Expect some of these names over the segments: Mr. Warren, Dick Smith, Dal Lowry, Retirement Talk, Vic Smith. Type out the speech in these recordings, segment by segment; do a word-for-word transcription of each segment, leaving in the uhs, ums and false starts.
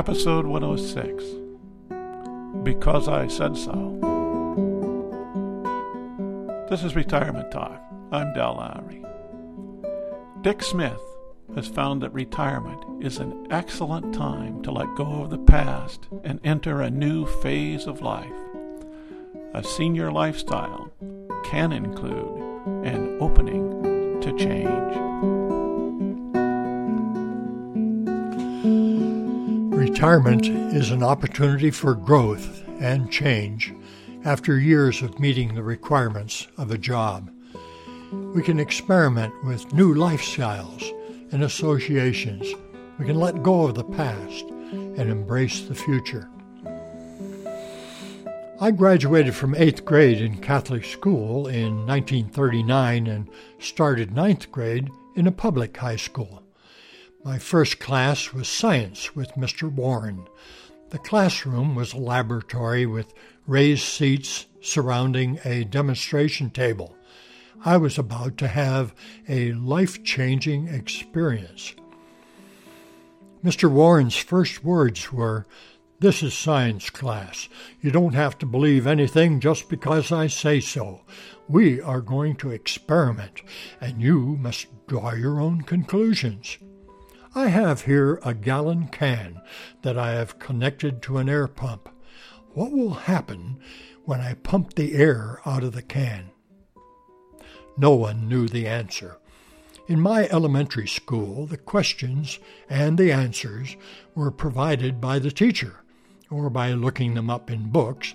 Episode one oh six, Because I Said So. This is Retirement Talk. I'm Dal Lowry. Dick Smith has found that retirement is an excellent time to let go of the past and enter a new phase of life. A senior lifestyle can include an opening to change. Retirement is an opportunity for growth and change after years of meeting the requirements of a job. We can experiment with new lifestyles and associations. We can let go of the past and embrace the future. I graduated from eighth grade in Catholic school in nineteen thirty-nine and started ninth grade in a public high school. My first class was science with Mister Warren. The classroom was a laboratory with raised seats surrounding a demonstration table. I was about to have a life-changing experience. Mister Warren's first words were, "This is science class. You don't have to believe anything just because I say so. We are going to experiment, and you must draw your own conclusions." I have here a gallon can that I have connected to an air pump. What will happen when I pump the air out of the can? No one knew the answer. In my elementary school, the questions and the answers were provided by the teacher, or by looking them up in books.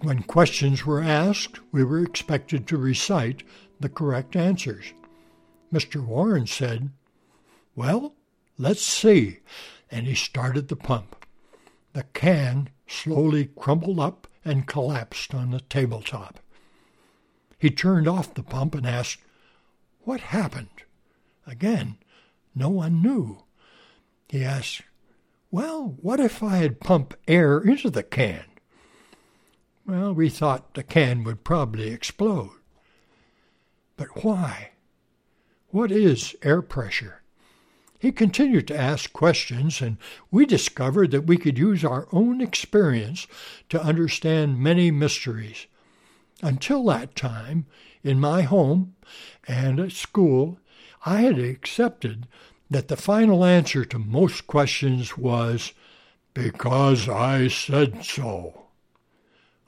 When questions were asked, we were expected to recite the correct answers. Mister Warren said, "Well, let's see," and he started the pump. The can slowly crumbled up and collapsed on the tabletop. He turned off the pump and asked, "What happened?" Again, no one knew. He asked, "Well, what if I had pumped air into the can?" Well, we thought the can would probably explode. But why? What is air pressure? He continued to ask questions, and we discovered that we could use our own experience to understand many mysteries. Until that time, in my home and at school, I had accepted that the final answer to most questions was, "Because I said so."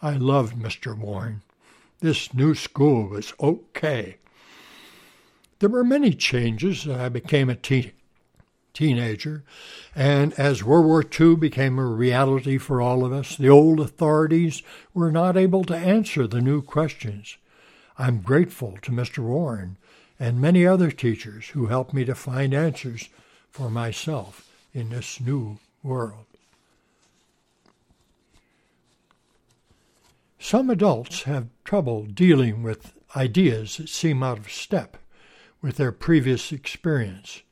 I loved Mister Warren. This new school was okay. There were many changes as I became a teacher. teenager, and as World War Two became a reality for all of us, the old authorities were not able to answer the new questions. I'm grateful to Mister Warren and many other teachers who helped me to find answers for myself in this new world. Some adults have trouble dealing with ideas that seem out of step with their previous experience,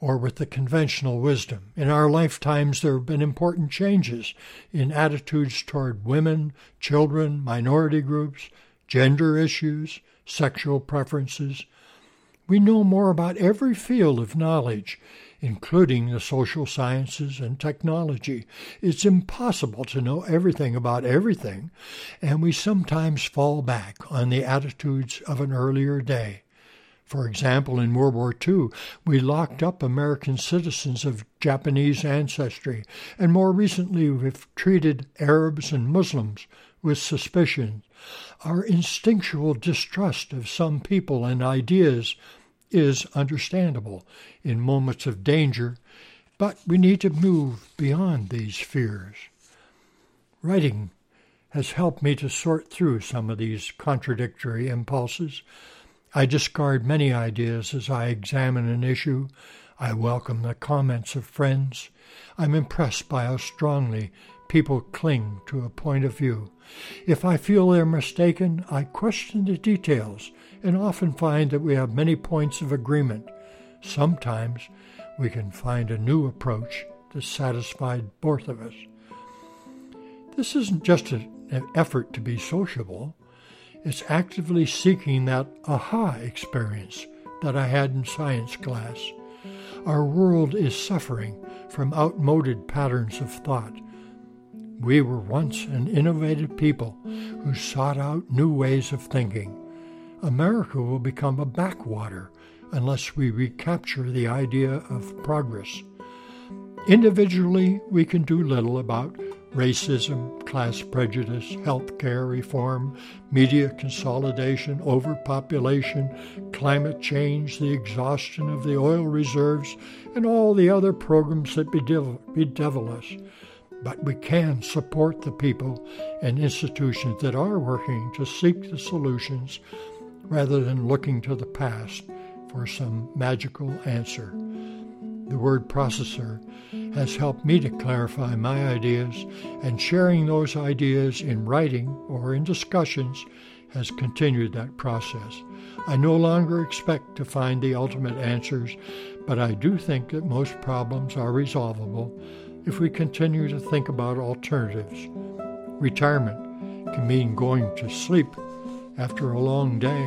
or with the conventional wisdom. In our lifetimes, there have been important changes in attitudes toward women, children, minority groups, gender issues, sexual preferences. We know more about every field of knowledge, including the social sciences and technology. It's impossible to know everything about everything, and we sometimes fall back on the attitudes of an earlier day. For example, in World War Two, we locked up American citizens of Japanese ancestry, and more recently we've treated Arabs and Muslims with suspicion. Our instinctual distrust of some people and ideas is understandable in moments of danger, but we need to move beyond these fears. Writing has helped me to sort through some of these contradictory impulses. I discard many ideas as I examine an issue. I welcome the comments of friends. I'm impressed by how strongly people cling to a point of view. If I feel they're mistaken, I question the details and often find that we have many points of agreement. Sometimes we can find a new approach that satisfies both of us. This isn't just an effort to be sociable. It's actively seeking that aha experience that I had in science class. Our world is suffering from outmoded patterns of thought. We were once an innovative people who sought out new ways of thinking. America will become a backwater unless we recapture the idea of progress. Individually, we can do little about racism, class prejudice, health care reform, media consolidation, overpopulation, climate change, the exhaustion of the oil reserves, and all the other programs that bedevil, bedevil us. But we can support the people and institutions that are working to seek the solutions rather than looking to the past for some magical answer. The word processor has helped me to clarify my ideas, and sharing those ideas in writing or in discussions has continued that process. I no longer expect to find the ultimate answers, but I do think that most problems are resolvable if we continue to think about alternatives. Retirement can mean going to sleep after a long day,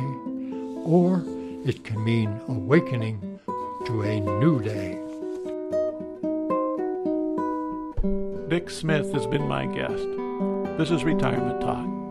or it can mean awakening to a new day. Vic Smith has been my guest. This is Retirement Talk.